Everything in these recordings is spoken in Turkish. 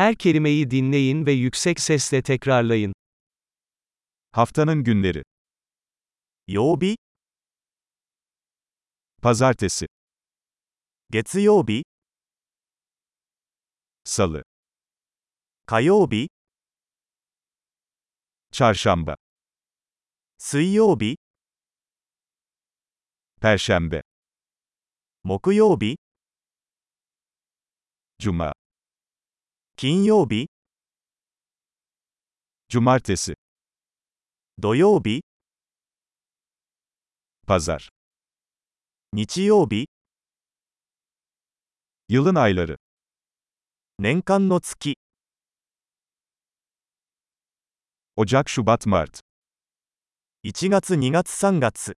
Her kelimeyi dinleyin ve yüksek sesle tekrarlayın. Haftanın günleri. Yobi. Pazartesi. Getsuyobi. Salı. Kayobi. Çarşamba. Suiyobi. Perşembe. Mokuyobi. Cuma. Kinyobi. Cumartesi. Doyobi. Pazar. Nichiyobi. Yılın ayları. Nenkan no tsuki. Ocak, Şubat, Mart. 1月、2月、3月.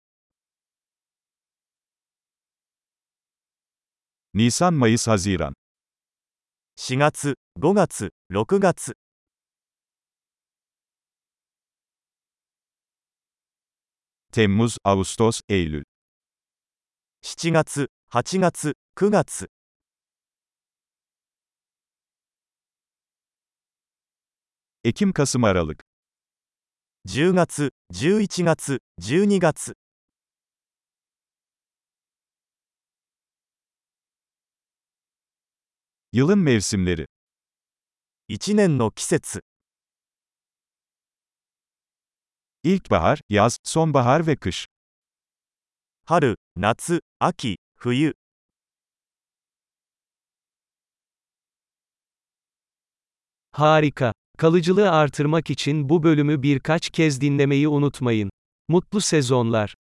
Nisan, Mayıs, Haziran. 4月、5月、6月. Temmuz, Ağustos, Eylül. 7月、8月、9月. Ekim, Kasım, Aralık. 10月、11月、12月. Yılın mevsimleri. 1年の季節. İlkbahar, yaz, sonbahar ve kış. 春、夏、秋、冬. Harika. Kalıcılığı artırmak için bu bölümü birkaç kez dinlemeyi unutmayın. Mutlu sezonlar.